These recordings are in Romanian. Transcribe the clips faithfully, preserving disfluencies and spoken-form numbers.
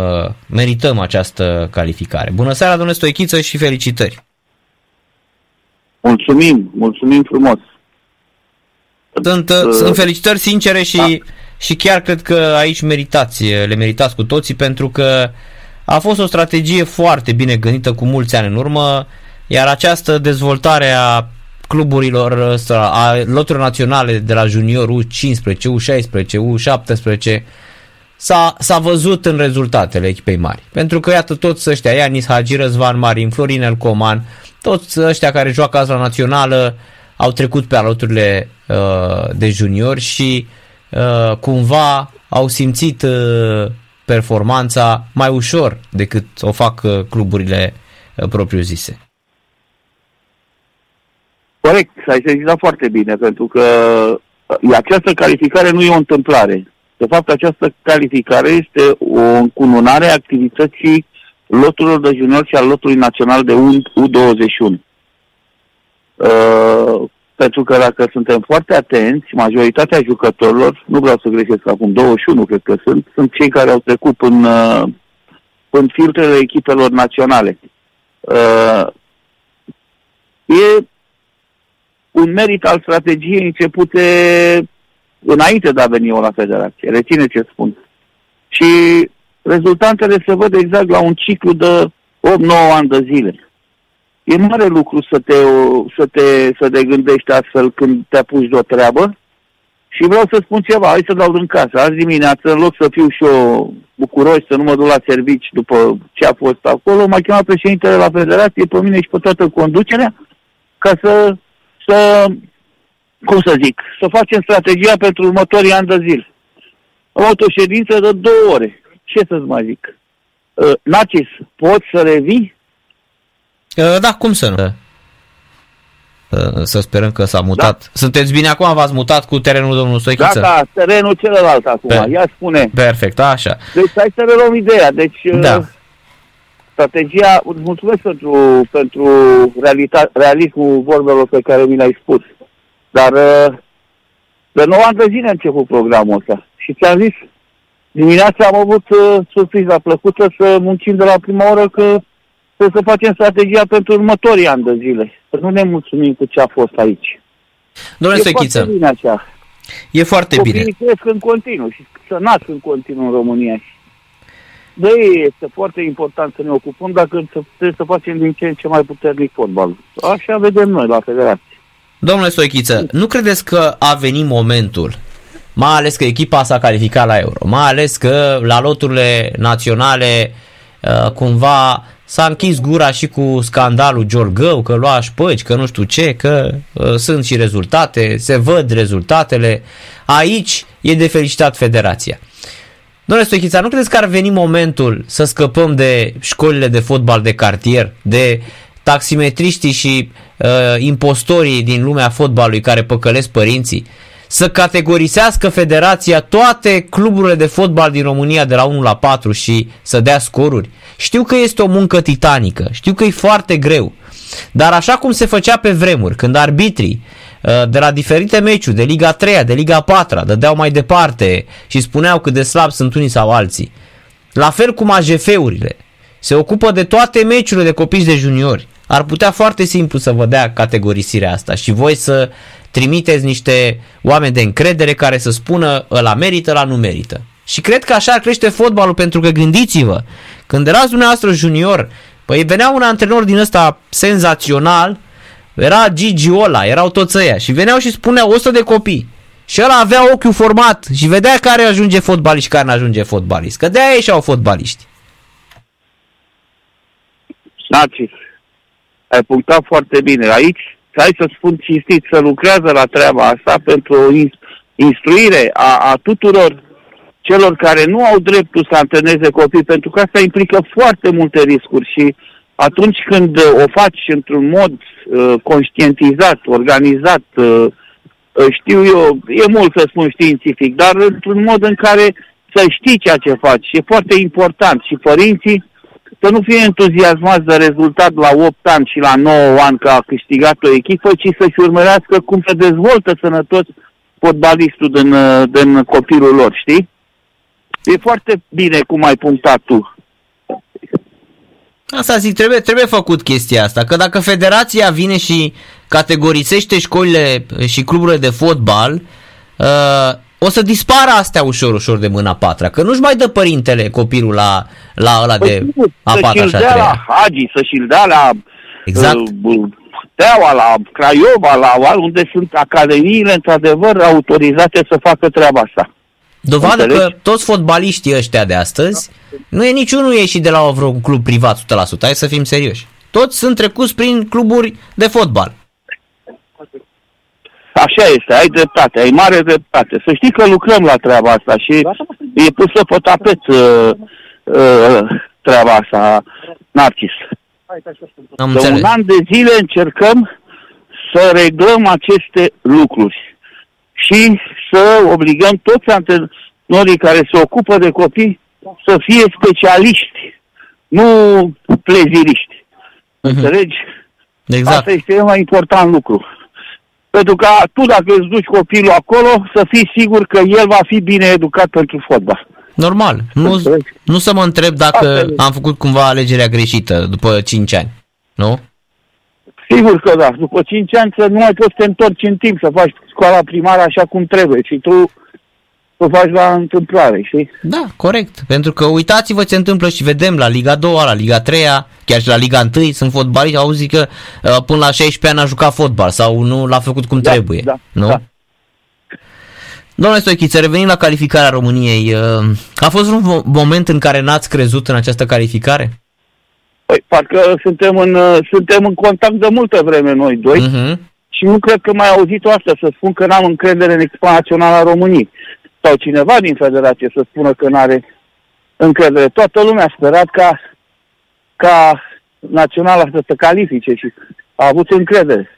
uh, merităm această calificare. Bună seara, domnule Stoichiță, și felicitări! Mulțumim, mulțumim frumos! Sunt, uh, sunt felicitări sincere și, da. și chiar cred că aici meritați, le meritați cu toții, pentru că a fost o strategie foarte bine gândită cu mulți ani în urmă, iar această dezvoltare a cluburilor, a loturilor naționale de la junior U cincisprezece, U șaisprezece, U șaptesprezece s-a, s-a văzut în rezultatele echipei mari. Pentru că iată toți ăștia, Iannis Hagi, Răzvan Marin, Florinel Coman, toți ăștia care joacă azi la națională au trecut pe aloturile uh, de junior și uh, cumva au simțit uh, performanța mai ușor decât o fac uh, cluburile uh, propriu-zise. Corect, ai sesizat foarte bine, pentru că această calificare nu e o întâmplare. De fapt, această calificare este o încununare a activității loturilor de junior și al lotului național de U douăzeci și unu. Uh, pentru că dacă suntem foarte atenți, majoritatea jucătorilor, nu vreau să greșesc acum, douăzeci și unu cred că sunt, sunt cei care au trecut până în, în filtrele echipelor naționale. Uh, e un merit al strategiei începute înainte de a veni eu la federație. Reține ce spun. Și rezultatele se văd exact la un ciclu de opt nouă ani de zile. E mare lucru să te, să te, să te gândești astfel când te apuci de o treabă. Și vreau să spun ceva, hai să dau din casă. Azi dimineață, în loc să fiu și eu bucuros, să nu mă duc la servici după ce a fost acolo, m-a chemat președintele la federație pe mine și pe toată conducerea ca să, să cum să zic, să facem strategia pentru următorii ani de zile. Am avut o ședință de două ore. Ce să-ți mai zic? Uh, Narcis, poți să revii? Da, cum să nu? Să sperăm că s-a mutat. Da. Sunteți bine acum? V-ați mutat cu terenul domnul Stoichiță? Da, da, terenul celălalt acum. Pe... Ia spune. Perfect, așa. Deci hai să reluăm ideea. Deci da. Strategia, îți mulțumesc pentru, pentru realita- realismul vorbelor pe care mi l-ai spus. Dar de nouă ani de zile a început programul ăsta. Și ți-am zis, dimineața am avut surpriza plăcută să muncim de la prima oră că trebuie să facem strategia pentru următorii ani de zile. Nu ne mulțumim cu ce a fost aici. Domnule Stoichiță, e foarte bine așa. E foarte Copiii bine. Copiii cresc în continuu și să nasc în continuu în România. De ei este foarte important să ne ocupăm, dacă trebuie să facem din ce în ce mai puternic fotbalul. Așa vedem noi la federație. Domnule Stoichiță, nu credeți că a venit momentul, mai ales că echipa s-a calificat la Euro, mai ales că la loturile naționale cumva s-a închis gura și cu scandalul Giorgău, că lua șpăci, că nu știu ce, că uh, sunt și rezultate, se văd rezultatele. Aici e de felicitat federația. Domnule Stoichiță, nu credeți că ar veni momentul să scăpăm de școlile de fotbal de cartier, de taximetriștii și uh, impostorii din lumea fotbalului care păcălesc părinții, să categorisească federația toate cluburile de fotbal din România de la unu la patru și să dea scoruri? Știu că este o muncă titanică, știu că e foarte greu, dar așa cum se făcea pe vremuri, când arbitrii de la diferite meciuri, de Liga a treia, de Liga a patra, dădeau mai departe și spuneau cât de slabi sunt unii sau alții, la fel cum A J F-urile se ocupă de toate meciurile de copii de juniori, ar putea foarte simplu să vă dea categorisirea asta și voi să trimiteți niște oameni de încredere care să spună ăla merită, ăla nu merită. Și cred că așa crește fotbalul, pentru că gândiți-vă, când erați dumneavoastră junior, păi venea un antrenor din ăsta senzațional, era Gigi ăla, erau toți ăia și veneau și spuneau o sută de copii și ăla avea ochiul format și vedea care ajunge fotbalist și care nu ajunge fotbalist, că de-aia ieșeau fotbaliști. Narcis, ai punctat foarte bine aici. Hai să spun cinstit, să lucrează la treaba asta pentru o instruire a, a tuturor celor care nu au dreptul să antreneze copii, pentru că asta implică foarte multe riscuri și atunci când o faci într-un mod uh, conștientizat, organizat, uh, știu eu, e mult să spun științific, dar într-un mod în care să știi ceea ce faci. E foarte important și părinții să nu fie entuziasmați de rezultat la opt ani și la nouă ani că a câștigat o echipă, ci să-și urmărească cum se dezvoltă sănătos fotbalistul din, din copilul lor, știi? E foarte bine cum ai punctat tu. Asta zic, trebuie, trebuie făcut chestia asta, că dacă federația vine și categorisește școlile și cluburile de fotbal, uh, o să dispară astea ușor, ușor de mâna a patra, că nu-și mai dă părintele copilul la, la ăla păi, de a patra și a treia. Să-și-l dea la Hagi, să-și-l dea la exact. uh, Teaua, la Craiova, la unde sunt academiile, într-adevăr, autorizate să facă treaba asta. Dovadă Înțelegi? Că toți fotbaliștii ăștia de astăzi, nu e niciunul ieșit de la vreun club privat o sută la sută, hai să fim serioși. Toți sunt trecuți prin cluburi de fotbal. Așa este, ai dreptate, ai mare dreptate. Să știi că lucrăm la treaba asta și e pusă pe tapet uh, uh, treaba asta, Narcis. De un an de zile încercăm să reglăm aceste lucruri și să obligăm toți antrenorii care se ocupă de copii să fie specialiști, nu pleziriști. Uh-huh. Înțelegi? Exact. Asta este cel mai important lucru. Pentru că tu, dacă îți duci copilul acolo, să fii sigur că el va fi bine educat pentru fotbal. Normal. Nu, nu să mă întreb dacă am făcut cumva alegerea greșită după cinci ani, nu? Sigur că da. După cinci ani să nu mai poți să te întorci în timp, să faci școala primară așa cum trebuie și tu o faci la întâmplare, știi? Da, corect. Pentru că uitați-vă ce întâmplă și vedem la Liga a doua, la Liga a treia, chiar și la Liga a întâia, sunt fotbaliști, auzi că până la șaisprezece ani a jucat fotbal sau nu l-a făcut cum da, trebuie, da, nu? Da. Domnule Stoichiță, revenim la calificarea României. A fost un moment în care n-ați crezut în această calificare? Păi, parcă suntem în, suntem în contact de multă vreme noi doi uh-huh. și nu cred că mai auzit o asta, să spun că n-am încredere în echipa națională a României. Sau cineva din federație să spună că n-are încredere. Toată lumea a sperat ca, ca naționala să se califice și a avut încredere.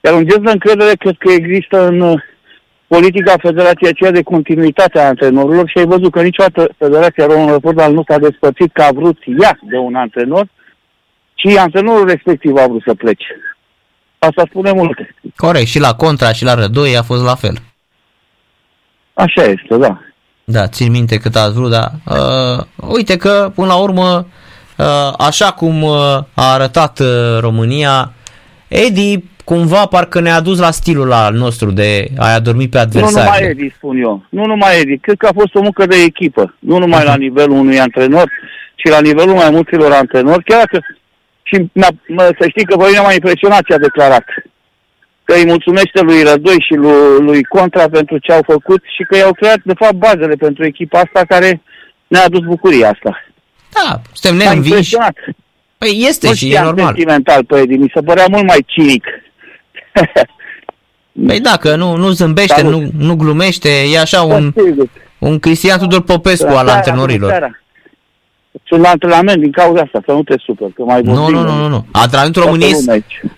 Iar un gest de încredere cred că există în politica federației aceea de continuitate a antrenorilor și ai văzut că niciodată Federația Română de Fotbal nu s-a despărțit că a vrut ea de un antrenor, ci antrenorul respectiv a vrut să plece. Asta spune multe. Corect, și la Contra și la Rădoi a fost la fel. Așa este, da. Da, țin minte cât ați vrut, dar uh, uite că, până la urmă, uh, așa cum uh, a arătat uh, România, Eddie cumva parcă ne-a dus la stilul al nostru de a-i adormi pe adversari. Nu numai Eddie, spun eu. Nu numai Eddie. Cred că a fost o muncă de echipă. Nu numai uh-huh. la nivelul unui antrenor, ci la nivelul mai mulților antrenori. Chiar dacă, și să știi că pe mine m-a impresionat ce a declarat. Că îi mulțumește lui Rădoi și lui, lui Contra pentru ce au făcut și că i-au creat, de fapt, bazele pentru echipa asta care ne-a adus bucuria asta. Da, suntem neînviși. Păi este nu și e normal. Sentimental pe Eddie, mi se părea mult mai cinic. Păi dacă nu, nu zâmbește, nu, nu glumește, e așa un, un Cristian Tudor Popescu la al antrenorilor. Sunt la antrenament din cauza asta, să nu te supăr, că mai vorbim. Nu, nu, nu, nu, nu. Antrenamentul României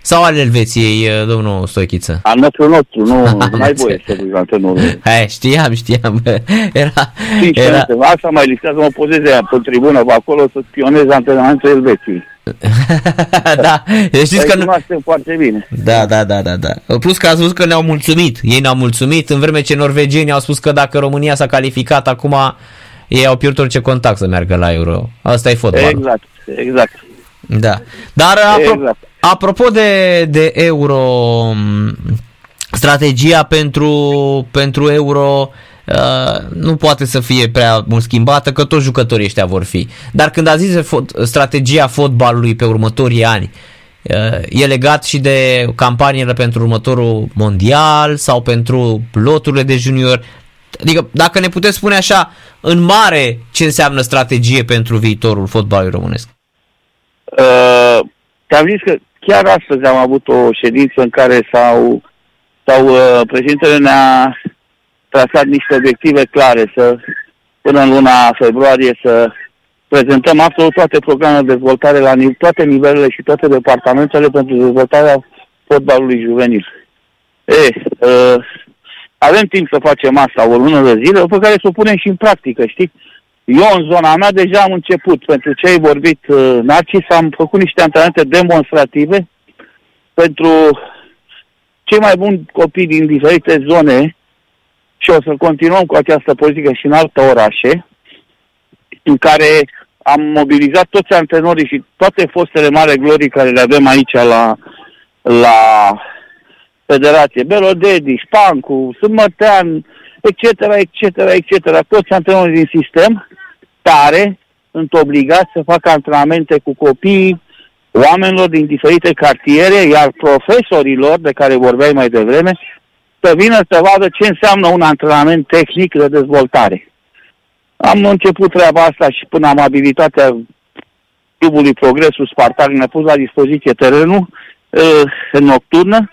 sau al Elveției, domnul Stoichiță? Al nostru nostru, nu, nu ai voie să duci la antrenorul. Hai, știam, știam. Era, era... Asta mai listează, mă pozeze pe tribună, pe acolo, să spionez antrenamentul Elveției. Da, știți că nu... foarte bine. Da, da, da, da, da. Plus că ați văzut că ne-au mulțumit, ei ne-au mulțumit, în vreme ce norvegenii au spus că dacă România s-a calificat acum... Ei au pierdut orice contact să meargă la Euro. Asta e fotbalul. Exact, exact. Da. Dar apro- exact. apropo de, de Euro, strategia pentru, pentru Euro uh, nu poate să fie prea mult schimbată, că toți jucătorii ăștia vor fi. Dar când a zis fo- strategia fotbalului pe următorii ani, uh, e legat și de campaniile pentru următorul mondial sau pentru loturile de junior. Adică, dacă ne puteți spune așa, în mare, ce înseamnă strategie pentru viitorul fotbalului românesc? Uh, te-am zis că chiar astăzi am avut o ședință în care s-au, s-au uh, președintele ne-a trasat niște obiective clare să, până în luna februarie, să prezentăm absolut toate programele de dezvoltare la toate nivelele și toate departamentele pentru dezvoltarea fotbalului juvenil. E, uh, Avem timp să facem asta o lună de zile, pe care să o punem și în practică, știi? Eu, în zona mea, deja am început. Pentru ce ai vorbit, Narcis, am făcut niște antrenamente demonstrative pentru cei mai buni copii din diferite zone și o să continuăm cu această politică și în alte orașe. în care am mobilizat toți antrenorii și toate fostele mari glorii care le avem aici la, la Federație. Belodedi, Spancu, Sâmbătean, et cetera, et cetera, et cetera. Toți antrenorii din sistem tare sunt obligați să facă antrenamente cu copiii oamenilor din diferite cartiere, iar profesorilor, de care vorbeai mai devreme, să vină să vadă ce înseamnă un antrenament tehnic de dezvoltare. Am început treaba asta și până am abilitatea Clubului Progresul Spartac ne-a pus la dispoziție terenul în nocturnă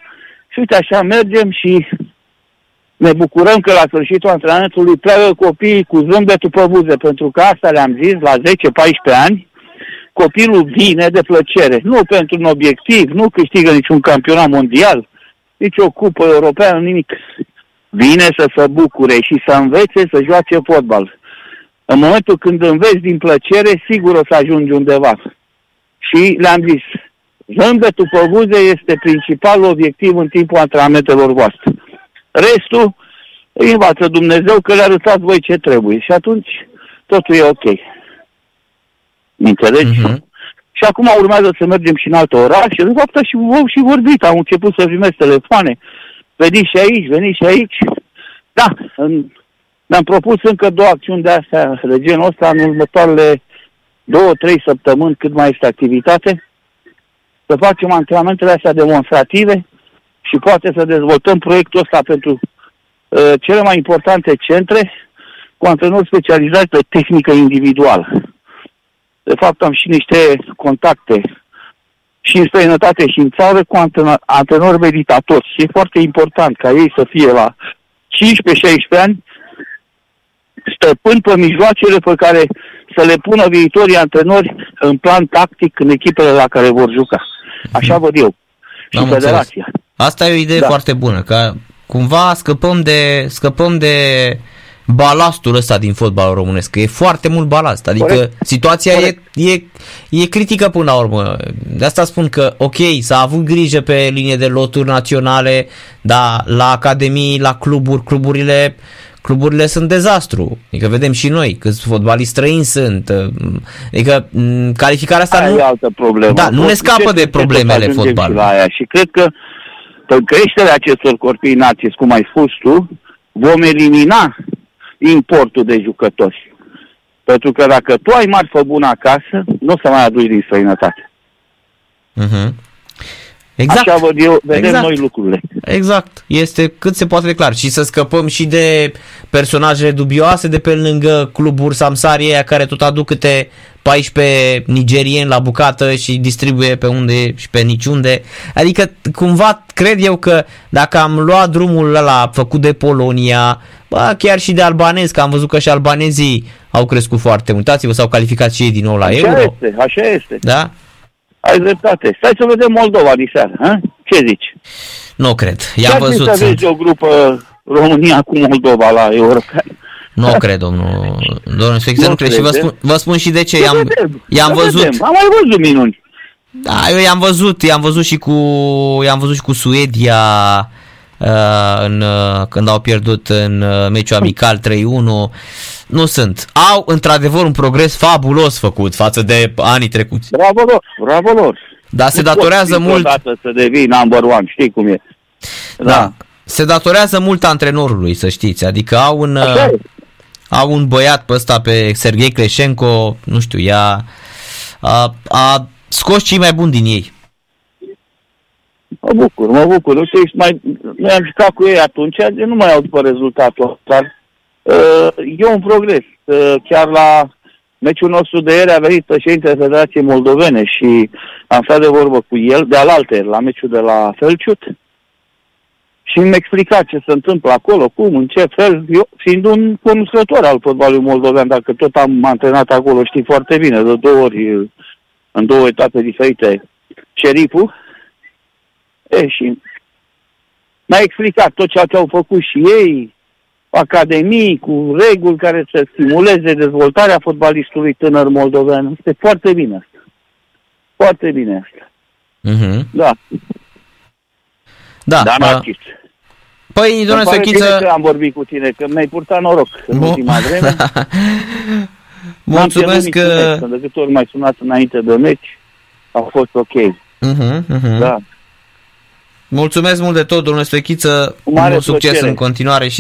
și uite așa mergem și ne bucurăm că la sfârșitul antrenamentului pleacă copiii cu zâmbetul pe buze, pentru că asta le-am zis, la zece paisprezece ani, copilul vine de plăcere, nu pentru un obiectiv, nu câștigă niciun campionat mondial, nici o cupă europeană, nimic. Vine să se bucure și să învețe să joace fotbal. În momentul când înveți din plăcere, sigur o să ajungi undeva. Și le-am zis, zâmbetul pe buze este principalul obiectiv în timpul antrenamentelor voastre. Restul îi învață Dumnezeu că le arătați voi ce trebuie. Și atunci totul e ok. Înțelegi? Uh-huh. Și acum urmează să mergem și în alte orașe. De fapt, și, și vorbit. Am început să primesc telefoane. Veniți și aici, veniți și aici. Da, în, ne-am propus încă două acțiuni de astea de genul ăsta în următoarele două, trei săptămâni, cât mai este activitate, să facem antrenamentele astea demonstrative și poate să dezvoltăm proiectul ăsta pentru uh, cele mai importante centre cu antrenori specializați pe tehnică individuală. De fapt, am și niște contacte și în străinătate și în țară cu antrenori, antrenori meditatori. Și e foarte important ca ei să fie la cincisprezece șaisprezece ani stăpâni pe mijloacele pe care să le pună viitorii antrenori în plan tactic în echipele la care vor juca. Așa văd eu. Și am federația. Înțeles. Asta e o idee da. foarte bună, că cumva scăpăm de, scăpăm de balastul ăsta din fotbalul românesc, că e foarte mult balast, adică Corect. situația Corect. E, e, e critică până la urmă. De asta spun că, ok, s-a avut grijă pe linie de loturi naționale, dar la academii, la cluburi, cluburile... Cluburile sunt dezastru, adică vedem și noi câți fotbaliști străini sunt, adică calificarea asta aia nu... e altă problemă. Da, nu ne scapă de problemele fotbalului. Și cred că în creșterea acestor copii Narcis, cum ai spus tu, vom elimina importul de jucători. Pentru că dacă tu ai marfă bună acasă, nu o să mai aduci din străinătate. Uh-huh. Exact. Așa văd eu, vedem exact. noi lucrurile. Exact, este cât se poate de clar. Și să scăpăm și de personajele dubioase de pe lângă cluburi samsarie care tot aduc câte paisprezece nigerieni la bucată și distribuie pe unde și pe niciunde. Adică cumva cred eu că dacă am luat drumul ăla făcut de Polonia, bă, chiar și de albanezi, că am văzut că și albanezii au crescut foarte mult. Uitați-vă, s-au calificat și ei din nou la așa Euro. Așa este, așa este. Da? Ai dreptate. Stai să vedem Moldova din seară. Hă? Ce zici? Nu cred. I-am văzut. Să vezi o grupă România cu Moldova la European. Nu cred, domnul. Domnul Stoichiță, nu cred. Și vă spun, vă spun și de ce. I-am, vedem, i-am văzut. Vedem. Am mai văzut minuni. Da, eu i-am văzut. I-am văzut și cu, i-am văzut și cu Suedia uh, în, uh, când au pierdut în uh, meciul amical trei unu. Nu sunt. Au, într-adevăr, un progres fabulos făcut față de anii trecuți. Bravo lor, bravo lor. Dar se datorează mult... să devii number one, știi cum e. Da. da. Se datorează mult antrenorului, să știți. Adică au un, au un băiat pe ăsta, pe Serghei Kreshenko, nu știu, ea a, a scos cei mai buni din ei. Mă bucur, mă bucur. Uite, mai, noi am jucat cu ei atunci, nu mai au după rezultatul ăsta. E un progres. Chiar la meciul nostru de ieri a venit președintele Federației Moldovene și am stat de vorbă cu el, de alaltăieri, la meciul de la Felciut. Și mi-a explicat ce se întâmplă acolo, cum, în ce fel, eu fiind un conducător al fotbalului moldovean, dacă tot am antrenat acolo, știi foarte bine, de două ori, în două etape diferite, Șeriful. E, și mi-a explicat tot ceea ce au făcut și ei, academii cu reguli care să stimuleze dezvoltarea fotbalistului tânăr moldovean. Este foarte bine asta. Foarte bine asta. Uh-huh. Da. Da. Dar uh... Narcis. Păi, domnule Stoichiță... Am vorbit cu tine, că mi-ai purtat noroc în ultima vreme. Mulțumesc că... De câte ori mai sunat înainte de meci, a fost ok. Uh-huh, uh-huh. Da. Mulțumesc mult de tot, domnule Stoichiță. Mult succes în continuare și